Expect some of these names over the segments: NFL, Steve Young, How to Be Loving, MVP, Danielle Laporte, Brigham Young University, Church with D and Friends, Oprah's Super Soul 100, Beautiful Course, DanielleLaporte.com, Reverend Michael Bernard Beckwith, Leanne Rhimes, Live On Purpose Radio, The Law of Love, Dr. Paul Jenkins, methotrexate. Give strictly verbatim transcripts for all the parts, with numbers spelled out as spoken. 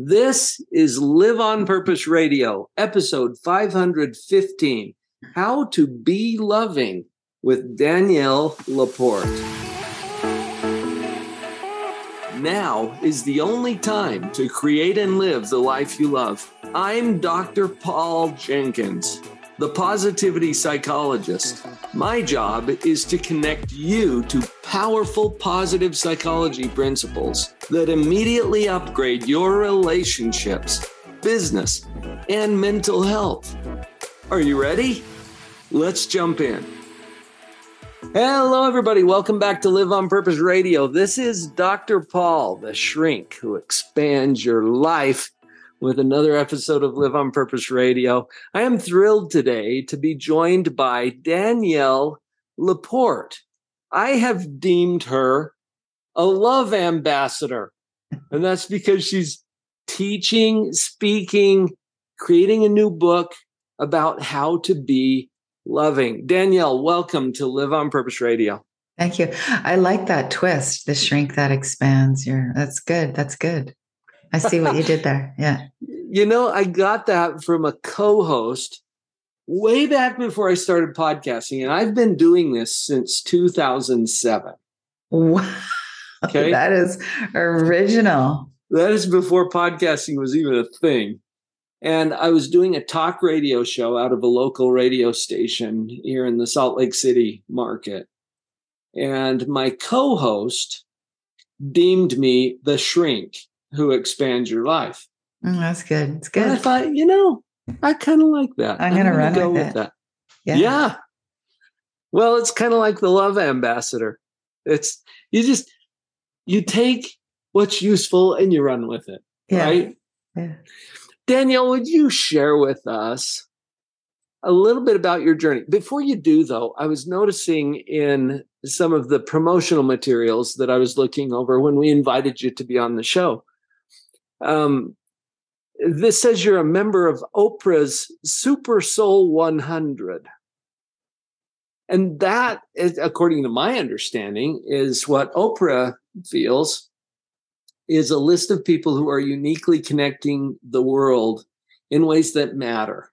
This is Live On Purpose Radio, episode five hundred fifteen, How to Be Loving with Danielle Laporte. Now is the only time to create and live the life you love. I'm Doctor Paul Jenkins, the positivity psychologist. My job is to connect you to powerful positive psychology principles that immediately upgrade your relationships, business, and mental health. Are you ready? Let's jump in. Hello, everybody. Welcome back to Live on Purpose Radio. This is Doctor Paul, the shrink who expands your life, with another episode of Live on Purpose Radio. I am thrilled today to be joined by Danielle Laporte. I have deemed her a love ambassador, and that's because she's teaching, speaking, creating a new book about how to be loving. Danielle, welcome to Live on Purpose Radio. Thank you. I like that twist, the shrink that expands your, that's good. That's good. I see what you did there. Yeah. You know, I got that from a co-host way back before I started podcasting. And I've been doing this since two thousand seven. Wow. Okay. That is original. That is before podcasting was even a thing. And I was doing a talk radio show out of a local radio station here in the Salt Lake City market. And my co-host deemed me the shrink who expands your life. Mm, that's good. It's good. And I thought, you know, I kind of like that. I'm going to run go with, with that. Yeah. yeah. Well, it's kind of like the love ambassador. It's you just, you take what's useful and you run with it. Yeah. Right? Yeah. Danielle, would you share with us a little bit about your journey? Before you do, though, I was noticing in some of the promotional materials that I was looking over when we invited you to be on the show, Um, this says you're a member of Oprah's Super Soul one hundred. And that, is, according to my understanding, is what Oprah feels is a list of people who are uniquely connecting the world in ways that matter.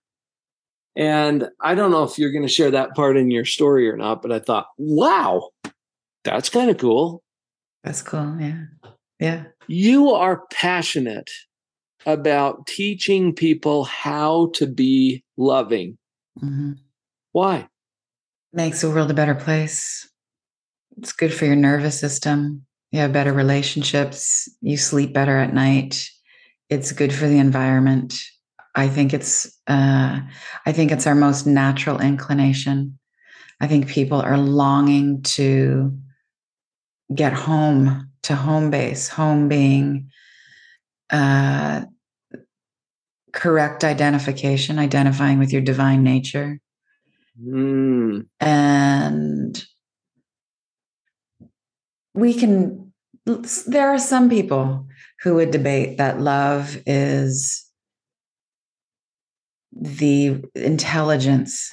And I don't know if you're going to share that part in your story or not, but I thought, wow, that's kind of cool. That's cool. Yeah. Yeah. You are passionate about teaching people how to be loving. Mm-hmm. Why? Makes the world a better place. It's good for your nervous system. You have better relationships. You sleep better at night. It's good for the environment. I think it's uh, I think it's our most natural inclination. I think people are longing to get home. To home base, home being uh, correct identification, identifying with your divine nature. Mm. And we can, there are some people who would debate that love is the intelligence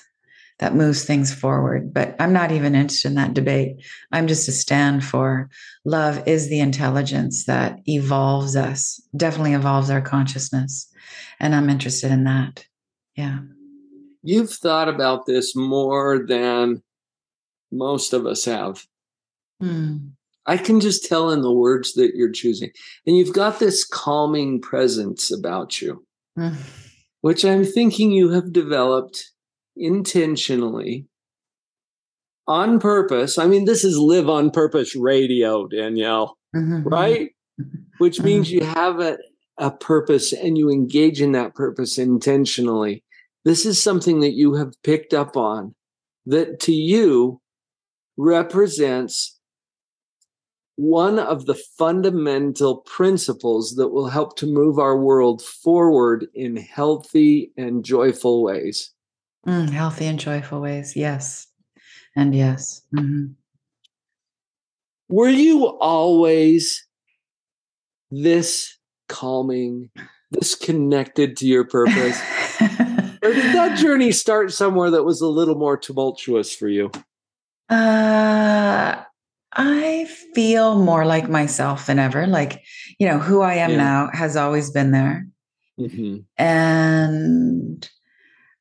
that moves things forward. But I'm not even interested in that debate. I'm just a stand for love is the intelligence that evolves us, definitely evolves our consciousness. And I'm interested in that. Yeah. You've thought about this more than most of us have. Mm. I can just tell in the words that you're choosing. And you've got this calming presence about you, mm. which I'm thinking you have developed intentionally, on purpose. I mean, this is Live on Purpose Radio, Danielle, mm-hmm. right? Which means you have a, a purpose and you engage in that purpose intentionally. This is something that you have picked up on that to you represents one of the fundamental principles that will help to move our world forward in healthy and joyful ways. Mm, healthy and joyful ways. Yes. And yes. Mm-hmm. Were you always this calming, this connected to your purpose? Or did that journey start somewhere that was a little more tumultuous for you? Uh, I feel more like myself than ever. Like, you know, who I am yeah. now has always been there. Mm-hmm. And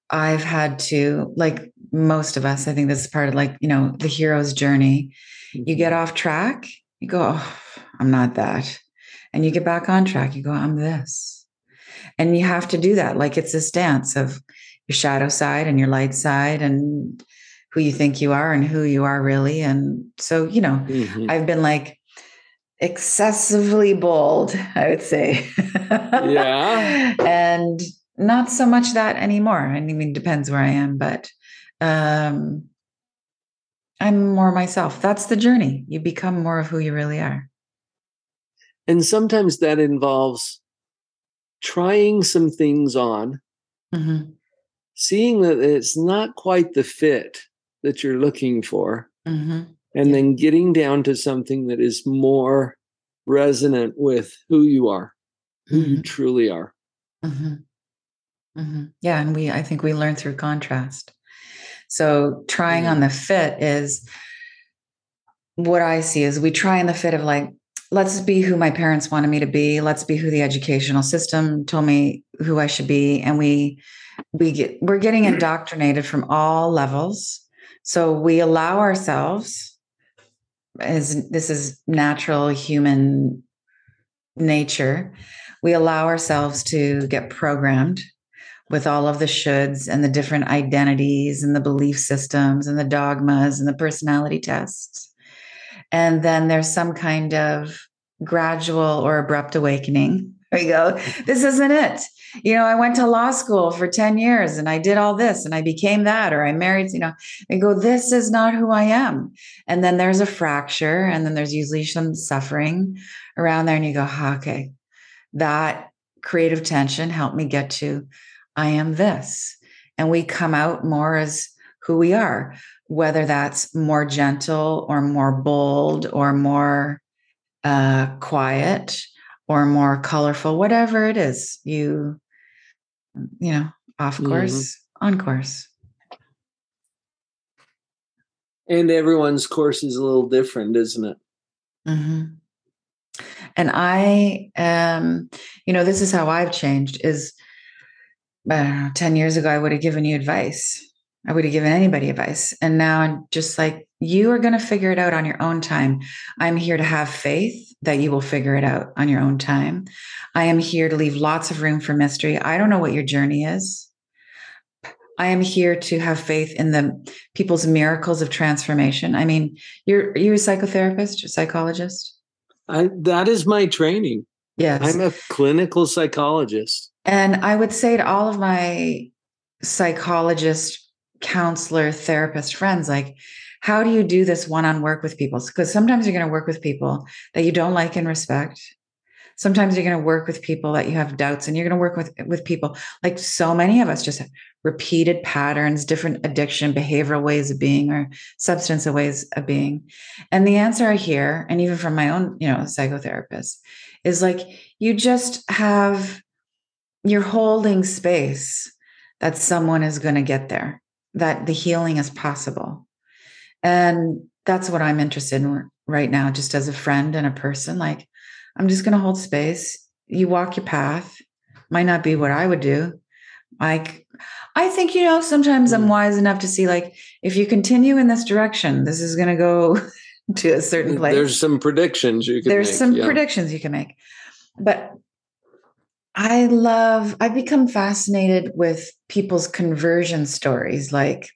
I've had to, like most of us, I think this is part of like, you know, the hero's journey. Mm-hmm. You get off track, you go, oh, I'm not that. And you get back on track, you go, I'm this. And you have to do that. Like it's this dance of your shadow side and your light side and who you think you are and who you are really. And so, you know, mm-hmm. I've been like excessively bold, I would say. Yeah. And not so much that anymore. I mean, it depends where I am, but um, I'm more myself. That's the journey. You become more of who you really are. And sometimes that involves trying some things on, mm-hmm. seeing that it's not quite the fit that you're looking for, mm-hmm. and yeah. then getting down to something that is more resonant with who you are, who mm-hmm. you truly are. Mm-hmm. Mm-hmm. Yeah. And we, I think we learn through contrast. So trying mm-hmm. on the fit is what I see is we try in the fit of like, let's be who my parents wanted me to be. Let's be who the educational system told me who I should be. And we, we get, we're getting indoctrinated from all levels. So we allow ourselves, as this is natural human nature, we allow ourselves to get programmed with all of the shoulds and the different identities and the belief systems and the dogmas and the personality tests. And then there's some kind of gradual or abrupt awakening. There you go. This isn't it. You know, I went to law school for ten years and I did all this and I became that, or I married, you know, I go, this is not who I am. And then there's a fracture and then there's usually some suffering around there. And you go, oh, okay, that creative tension helped me get to, I am this. And we come out more as who we are, whether that's more gentle or more bold or more uh, quiet or more colorful, whatever it is, you, you know, off course, mm-hmm. on course. And everyone's course is a little different, isn't it? Mm-hmm. And I, um, you know, this is how I've changed is, I don't know, ten years ago, I would have given you advice. I would have given anybody advice. And now I'm just like, you are going to figure it out on your own time. I'm here to have faith that you will figure it out on your own time. I am here to leave lots of room for mystery. I don't know what your journey is. I am here to have faith in the people's miracles of transformation. I mean, you're, you're a psychotherapist, a psychologist. I, that is my training. Yes. I'm a clinical psychologist. And I would say to all of my psychologist, counselor, therapist friends, like, how do you do this one-on work with people? Because sometimes you're going to work with people that you don't like and respect. Sometimes you're going to work with people that you have doubts, and you're going to work with, with people like so many of us just repeated patterns, different addiction, behavioral ways of being or substance of ways of being. And the answer I hear, and even from my own, you know, psychotherapist, is like, you just have, you're holding space that someone is going to get there, that the healing is possible. And that's what I'm interested in right now, just as a friend and a person. Like, I'm just going to hold space. You walk your path. Might not be what I would do. Like, I think, you know, sometimes I'm wise enough to see, like, if you continue in this direction, this is going to go to a certain place. There's some predictions you can There's make. There's some yeah. predictions you can make. But I love, I've become fascinated with people's conversion stories. Like,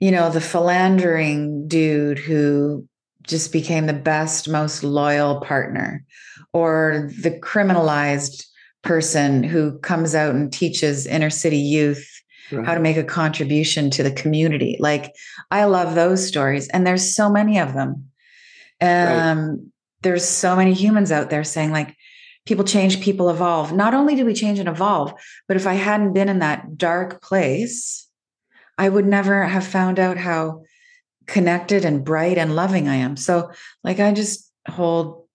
you know, the philandering dude who just became the best, most loyal partner, or the criminalized person who comes out and teaches inner city youth right. how to make a contribution to the community. Like, I love those stories. And there's so many of them. Um, right. There's so many humans out there saying, like, people change, people evolve. Not only do we change and evolve, but if I hadn't been in that dark place, I would never have found out how connected and bright and loving I am. So, like, I just hold,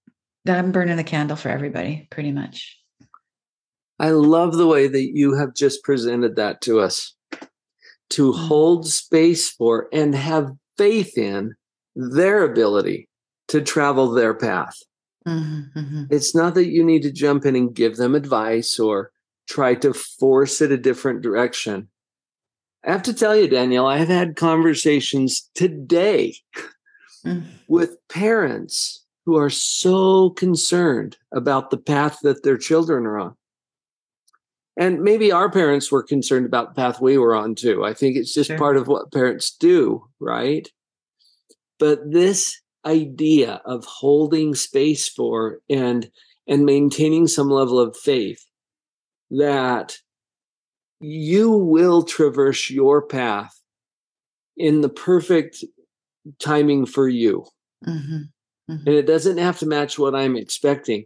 I'm burning the candle for everybody, pretty much. I love the way that you have just presented that to us, to hold space for and have faith in their ability to travel their path. Mm-hmm, mm-hmm. It's not that you need to jump in and give them advice or try to force it a different direction. I have to tell you, Danielle, I have had conversations today mm-hmm. with parents who are so concerned about the path that their children are on. And maybe our parents were concerned about the path we were on too. I think it's just sure. part of what parents do, right? But this idea of holding space for and, and maintaining some level of faith that you will traverse your path in the perfect timing for you. Mm-hmm. Mm-hmm. And it doesn't have to match what I'm expecting.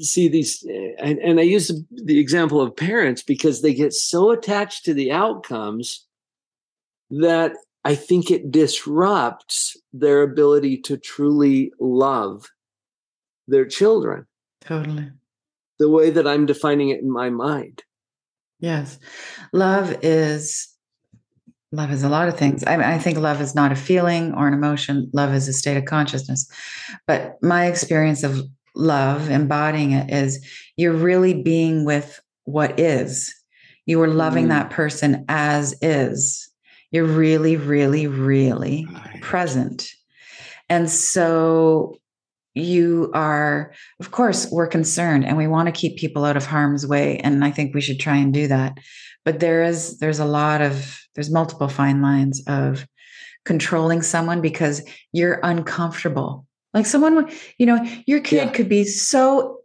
See these, and, and I use the, the example of parents because they get so attached to the outcomes that I think it disrupts their ability to truly love their children. Totally. The way that I'm defining it in my mind. Yes. Love is, love is a lot of things. I mean, I think love is not a feeling or an emotion. Love is a state of consciousness. But my experience of love, embodying it, is you're really being with what is. You are loving mm. that person as is. You're really, really, really right. present. And so you are, of course, we're concerned and we want to keep people out of harm's way. And I think we should try and do that. But there is, there's a lot of, there's multiple fine lines of controlling someone because you're uncomfortable. Like someone, you know, your kid yeah. could be so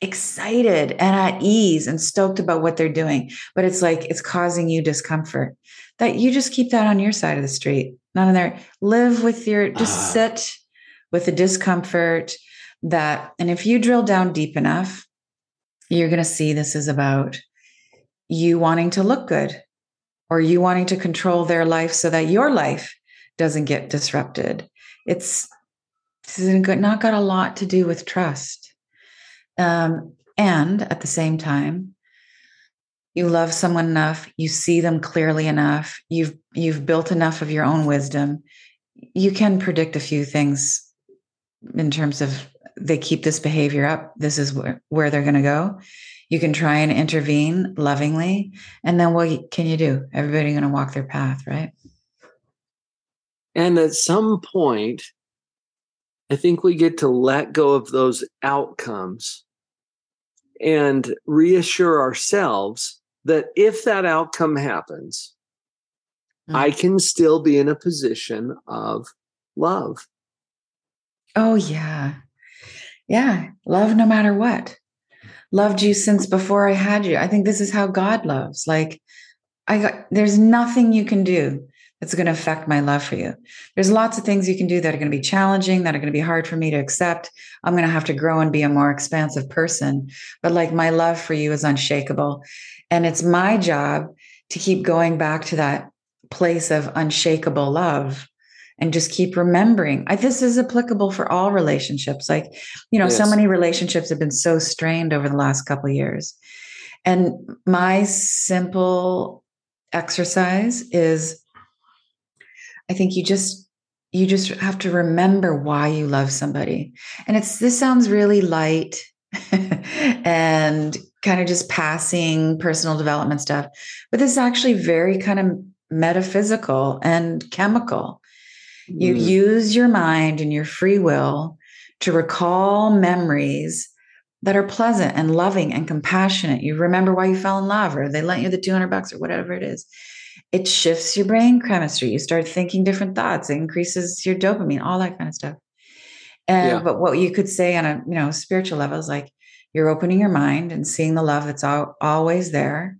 excited and at ease and stoked about what they're doing, but it's like, it's causing you discomfort. That you just keep that on your side of the street, not on there. Live with your, just uh. sit with the discomfort that, and if you drill down deep enough, you're going to see this is about you wanting to look good or you wanting to control their life so that your life doesn't get disrupted. It's this is not got a lot to do with trust. Um, and at the same time, you love someone enough, you see them clearly enough, you've you've built enough of your own wisdom. You can predict a few things in terms of they keep this behavior up, this is where, where they're going to go. You can try and intervene lovingly. And then what can you do? Everybody's going to walk their path, right? And at some point, I think we get to let go of those outcomes and reassure ourselves that if that outcome happens, mm-hmm. I can still be in a position of love. Oh, yeah. Yeah. Love no matter what. Loved you since before I had you. I think this is how God loves. Like, I got, there's nothing you can do that's going to affect my love for you. There's lots of things you can do that are going to be challenging, that are going to be hard for me to accept. I'm going to have to grow and be a more expansive person. But like my love for you is unshakable. And it's my job to keep going back to that place of unshakable love and just keep remembering. I, this is applicable for all relationships. Like, you know, yes. so many relationships have been so strained over the last couple of years. And my simple exercise is, I think you just, you just have to remember why you love somebody. And it's, this sounds really light and kind of just passing personal development stuff, but this is actually very kind of metaphysical and chemical. Mm. You use your mind and your free will to recall memories that are pleasant and loving and compassionate. You remember why you fell in love, or they lent you the two hundred bucks or whatever it is. It shifts your brain chemistry. You start thinking different thoughts. It increases your dopamine, all that kind of stuff. And yeah. But what you could say on a you know spiritual level is like you're opening your mind and seeing the love that's all, always there.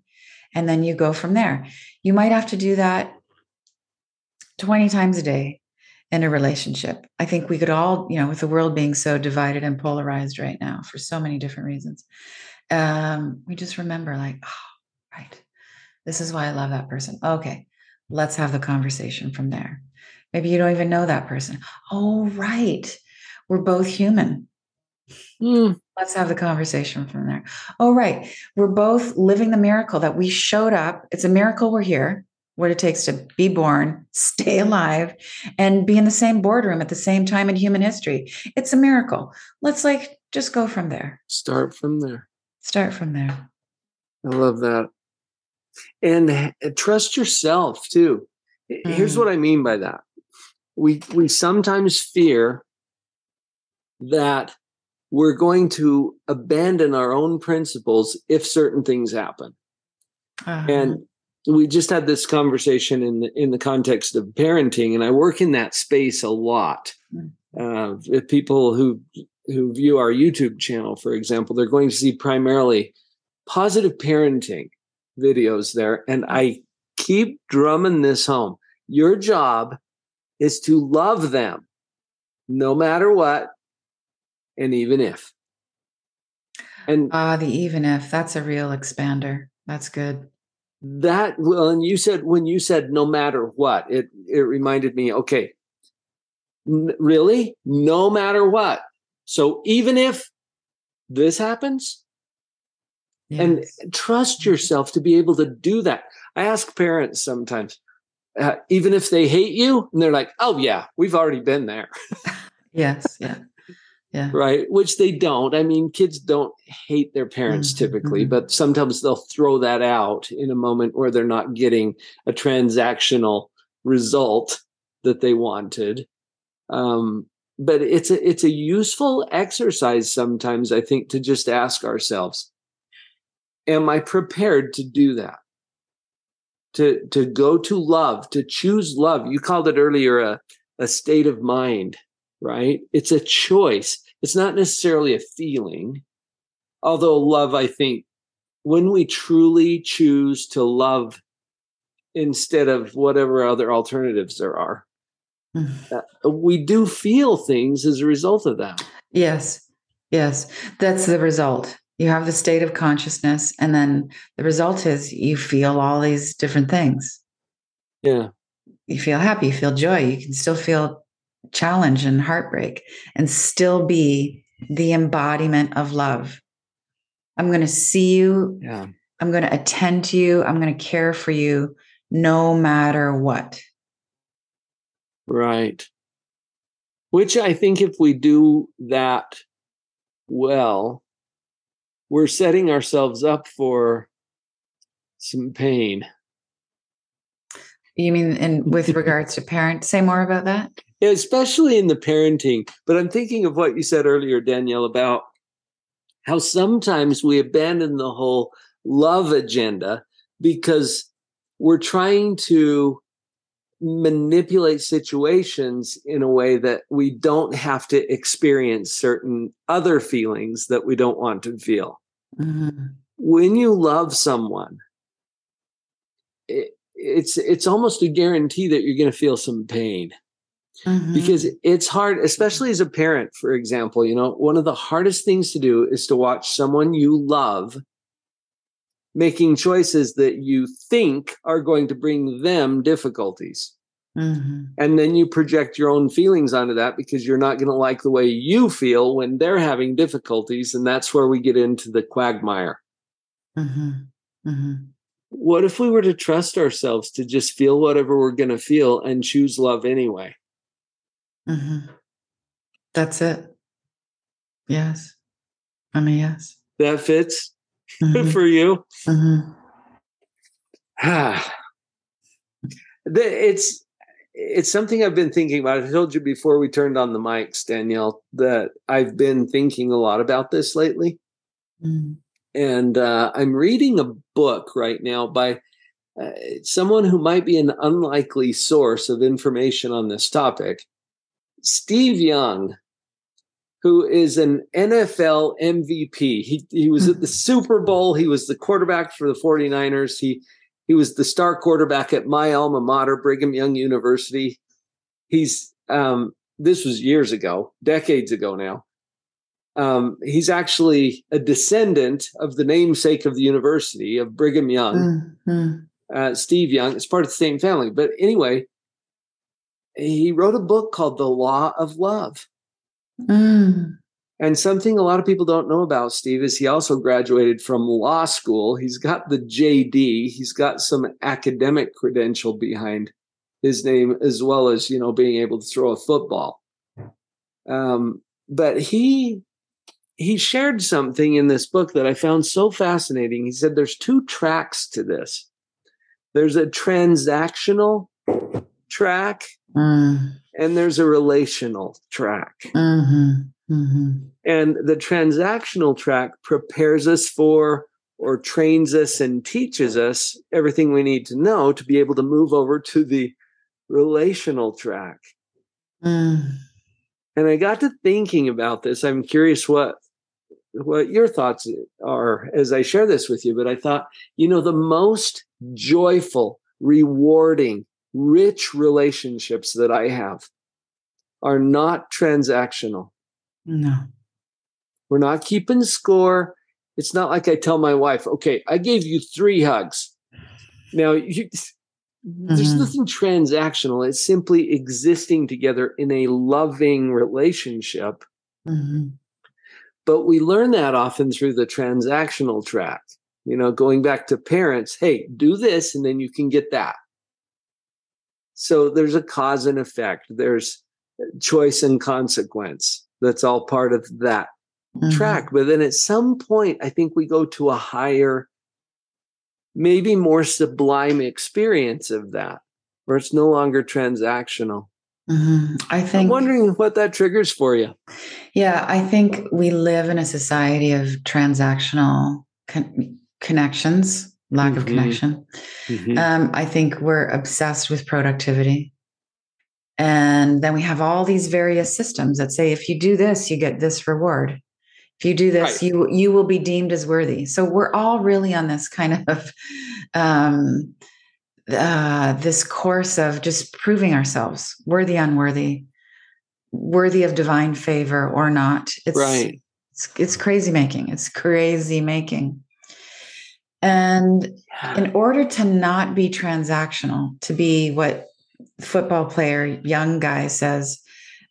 And then you go from there. You might have to do that twenty times a day in a relationship. I think we could all, you know, with the world being so divided and polarized right now for so many different reasons, um, we just remember like, oh, right. This is why I love that person. Okay, let's have the conversation from there. Maybe you don't even know that person. Oh, right. We're both human. Mm. Let's have the conversation from there. Oh, right. We're both living the miracle that we showed up. It's a miracle we're here. what it takes to be born, stay alive, and be in the same boardroom at the same time in human history. It's a miracle. Let's like just go from there. Start from there. Start from there. I love that. And trust yourself too. Mm. Here's what I mean by that. We we sometimes fear that we're going to abandon our own principles if certain things happen. Uh-huh. And we just had this conversation in the, in the context of parenting, and I work in that space a lot. Uh, if people who who view our YouTube channel, for example, they're going to see primarily positive parenting videos there. And I keep drumming this home. Your job is to love them no matter what, and even if. And ah, uh, the even if, that's a real expander. That's good. That, well, and you said, when you said no matter what, it, it reminded me, okay, n- really? No matter what. So even if this happens, yes. And trust yourself to be able to do that. I ask parents sometimes, uh, even if they hate you, and they're like, oh yeah, we've already been there. Yes. Yeah. Yeah. Right. Which they don't. I mean, kids don't hate their parents mm-hmm. typically, mm-hmm. but sometimes they'll throw that out in a moment where they're not getting a transactional result that they wanted. Um, but it's a, it's a useful exercise sometimes, I think, to just ask ourselves, am I prepared to do that? To, to go to love, to choose love. You called it earlier a, a state of mind. Right? It's a choice. It's not necessarily a feeling. Although love, I think, when we truly choose to love instead of whatever other alternatives there are, uh, we do feel things as a result of that. Yes. Yes. That's the result. You have the state of consciousness, and then the result is you feel all these different things. Yeah. You feel happy, you feel joy, you can still feel challenge and heartbreak and still be the embodiment of love. I'm going to see you. Yeah. I'm going to attend to you. I'm going to care for you no matter what. Right. Which I think if we do that well, we're setting ourselves up for some pain. You mean in with regards to parents? Say more about that. Yeah, especially in the parenting. But I'm thinking of what you said earlier, Danielle, about how sometimes we abandon the whole love agenda because we're trying to manipulate situations in a way that we don't have to experience certain other feelings that we don't want to feel. Mm-hmm. When you love someone, it, it's it's almost a guarantee that you're going to feel some pain. Mm-hmm. Because it's hard, especially as a parent, for example, you know, one of the hardest things to do is to watch someone you love making choices that you think are going to bring them difficulties. Mm-hmm. And then you project your own feelings onto that because you're not going to like the way you feel when they're having difficulties. And that's where we get into the quagmire. Mm-hmm. Mm-hmm. What if we were to trust ourselves to just feel whatever we're going to feel and choose love anyway? Mm-hmm. That's it. Yes. I mean, yes. That fits mm-hmm. for you. Mm-hmm. Ah. It's it's something I've been thinking about. I told you before we turned on the mics, Danielle, that I've been thinking a lot about this lately. Mm-hmm. And uh, I'm reading a book right now by uh, someone who might be an unlikely source of information on this topic. Steve Young, who is an N F L M V P. He he was at the Super Bowl. He was the quarterback for the forty-niners. He he was the star quarterback at my alma mater, Brigham Young University. He's um, this was years ago, decades ago now. Um, he's actually a descendant of the namesake of the university of Brigham Young, mm-hmm. uh, Steve Young. It's part of the same family. But anyway, he wrote a book called The Law of Love. Mm. And something a lot of people don't know about Steve is he also graduated from law school. He's got the J D. He's got some academic credential behind his name, as well as, you know, being able to throw a football. Um, but he he shared something in this book that I found so fascinating. He said there's two tracks to this. There's a transactional track mm. and there's a relational track. Mm-hmm. Mm-hmm. And the transactional track prepares us for, or trains us and teaches us everything we need to know to be able to move over to the relational track. Mm. And I got to thinking about this. I'm curious what what your thoughts are as I share this with you. But I thought, you know, the most joyful, rewarding, rich relationships that I have are not transactional. No. We're not keeping score. It's not like I tell my wife, okay, I gave you three hugs. Now, you, mm-hmm. there's nothing transactional. It's simply existing together in a loving relationship. Mm-hmm. But we learn that often through the transactional track. You know, going back to parents, hey, do this, and then you can get that. So there's a cause and effect. There's choice and consequence. That's all part of that mm-hmm. track. But then at some point, I think we go to a higher, maybe more sublime experience of that, where it's no longer transactional. Mm-hmm. I think, I'm wondering what that triggers for you. Yeah, I think we live in a society of transactional con- connections, lack mm-hmm. of connection. Mm-hmm. Um, I think we're obsessed with productivity. And then we have all these various systems that say, if you do this, you get this reward. If you do this, right. you you will be deemed as worthy. So we're all really on this kind of um, uh, this course of just proving ourselves worthy, unworthy, worthy of divine favor or not. It's right. It's, it's crazy making. It's crazy making. And in order to not be transactional, to be what football player, young guy says,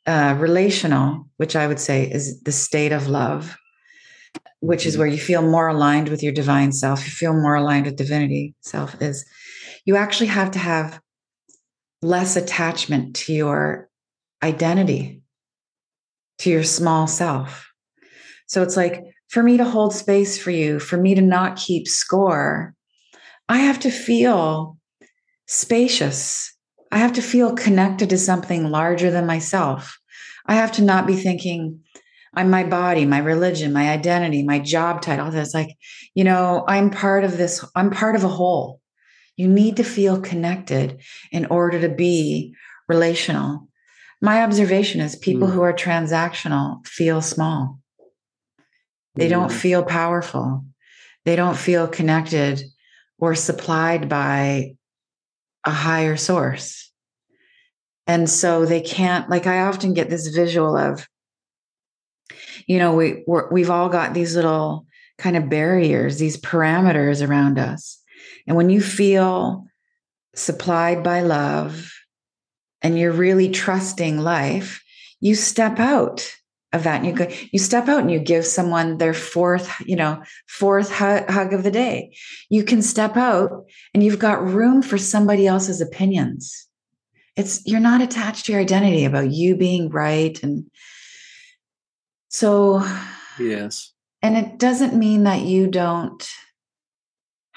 uh, relational, which I would say is the state of love, which mm-hmm. is where you feel more aligned with your divine self. You feel more aligned with divinity self is you actually have to have less attachment to your identity, to your small self. So it's like, for me to hold space for you, for me to not keep score, I have to feel spacious. I have to feel connected to something larger than myself. I have to not be thinking I'm my body, my religion, my identity, my job title. That's like, you know, I'm part of this. I'm part of a whole. You need to feel connected in order to be relational. My observation is people mm. who are transactional feel small. They mm. don't feel powerful. They don't feel connected or supplied by a higher source. And so they can't, like, I often get this visual of, you know, we, we're, we've all got these little kind of barriers, these parameters around us. And when you feel supplied by love and you're really trusting life, you step out of that and you go, you step out and you give someone their fourth, you know, fourth hug, hug of the day. You can step out and you've got room for somebody else's opinions. It's, you're not attached to your identity about you being right. And so, yes. And it doesn't mean that you don't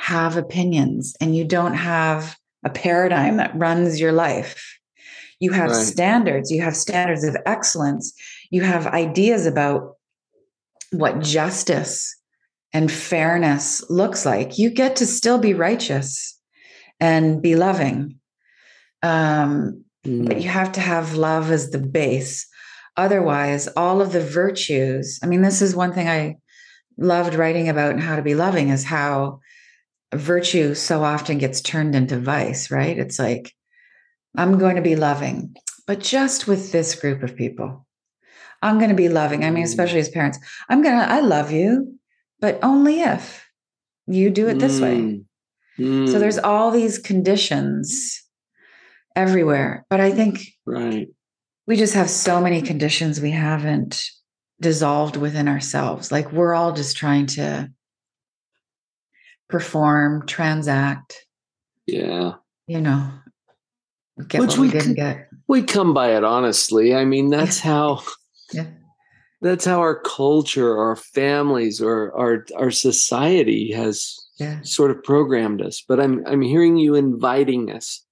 have opinions and you don't have a paradigm that runs your life. You have right. standards, you have standards of excellence. You have ideas about what justice and fairness looks like. You get to still be righteous and be loving. Um, mm. But you have to have love as the base. Otherwise, all of the virtues, I mean, this is one thing I loved writing about in How to Be Loving is how virtue so often gets turned into vice, right? It's like, I'm going to be loving, but just with this group of people. I'm going to be loving. I mean, especially as parents, I'm going to, I love you, but only if you do it this mm. way. Mm. So there's all these conditions everywhere, but I think right. we just have so many conditions we haven't dissolved within ourselves. Like we're all just trying to perform, transact. Yeah. You know, get Which what we, we didn't com- get. We come by it honestly. I mean, that's yeah. how yeah. that's how our culture, our families, or our our society has yeah. sort of programmed us. But I'm I'm hearing you inviting us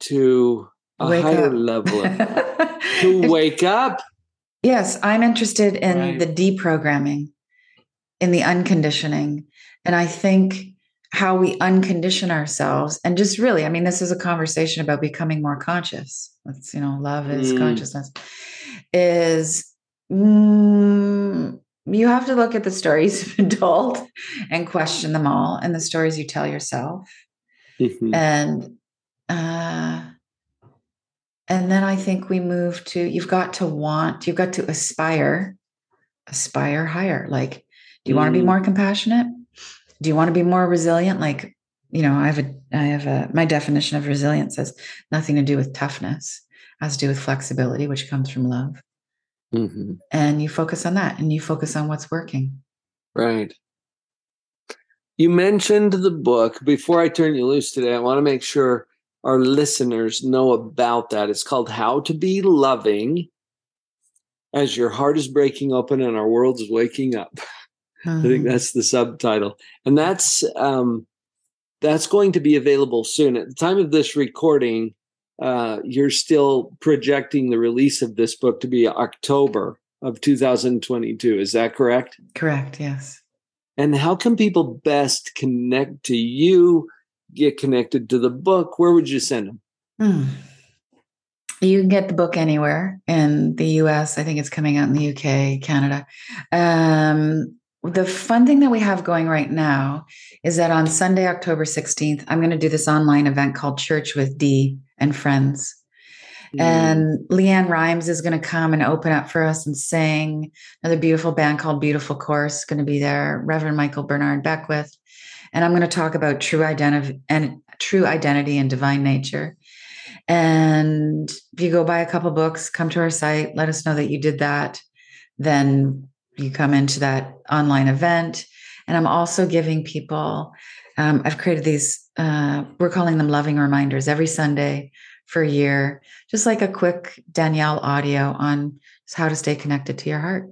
to a wake higher up. level of to wake up. Yes, I'm interested in right. the deprogramming, in the unconditioning. And I think how we uncondition ourselves and just really, I mean, this is a conversation about becoming more conscious. That's, you know, love is mm. consciousness is, mm, you have to look at the stories you've been told and question them all. And the stories you tell yourself. Mm-hmm. And, uh, and then I think we move to, you've got to want, you've got to aspire, aspire higher. Like, do you mm. want to be more compassionate? Do you want to be more resilient? Like, you know, I have a, I have a, my definition of resilience has nothing to do with toughness, it has to do with flexibility, which comes from love. Mm-hmm. And you focus on that and you focus on what's working. Right. You mentioned the book. Before I turn you loose today, I want to make sure our listeners know about that. It's called How to Be Loving as Your Heart is Breaking Open and Our World is Waking Up. I think that's the subtitle. And that's um, that's going to be available soon. At the time of this recording, uh, you're still projecting the release of this book to be October of two thousand twenty-two. Is that correct? Correct, yes. And how can people best connect to you, get connected to the book? Where would you send them? Mm. You can get the book anywhere in the U S. I think it's coming out in the U K, Canada. Um The fun thing that we have going right now is that on Sunday, October sixteenth, I'm going to do this online event called Church with D and Friends. Mm. And Leanne Rhimes is going to come and open up for us and sing. Another beautiful band called Beautiful Course is going to be there. Reverend Michael Bernard Beckwith. And I'm going to talk about true identity and true identity and divine nature. And if you go buy a couple books, come to our site, let us know that you did that. Then you come into that online event. And I'm also giving people, um, I've created these, uh, we're calling them loving reminders every Sunday for a year, just like a quick Danielle audio on how to stay connected to your heart.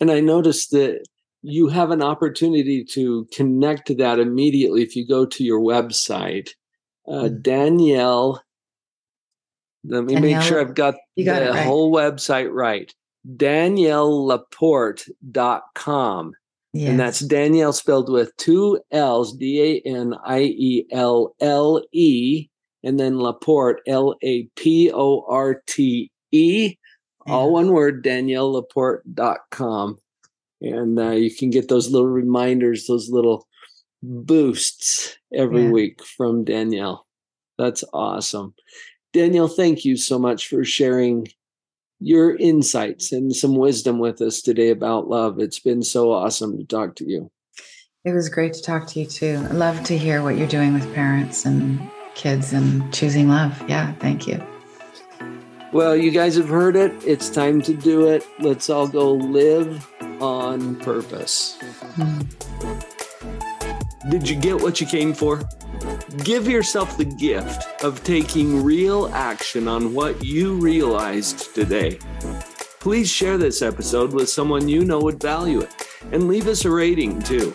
And I noticed that you have an opportunity to connect to that immediately. If you go to your website, uh, Danielle, let me Danielle, make sure I've got, got the right. whole website right. Danielle Laporte dot com. Yes. And that's Danielle spelled with two L's, D A N I E L L E, and then Laporte, L A P O R T E, yeah. all one word, Danielle Laporte dot com. And uh, you can get those little reminders, those little boosts every yeah. week from Danielle. That's awesome. Danielle, thank you so much for sharing your insights and some wisdom with us today about love. It's been so awesome to talk to you. It was great to talk to you too. I love to hear what you're doing with parents and kids and choosing love. Yeah, thank you. Well, you guys have heard it. It's time to do it. Let's all go live on purpose. Mm-hmm. Did you get what you came for? Give yourself the gift of taking real action on what you realized today. Please share this episode with someone you know would value it and leave us a rating too.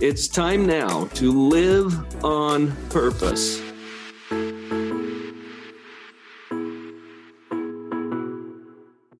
It's time now to live on purpose.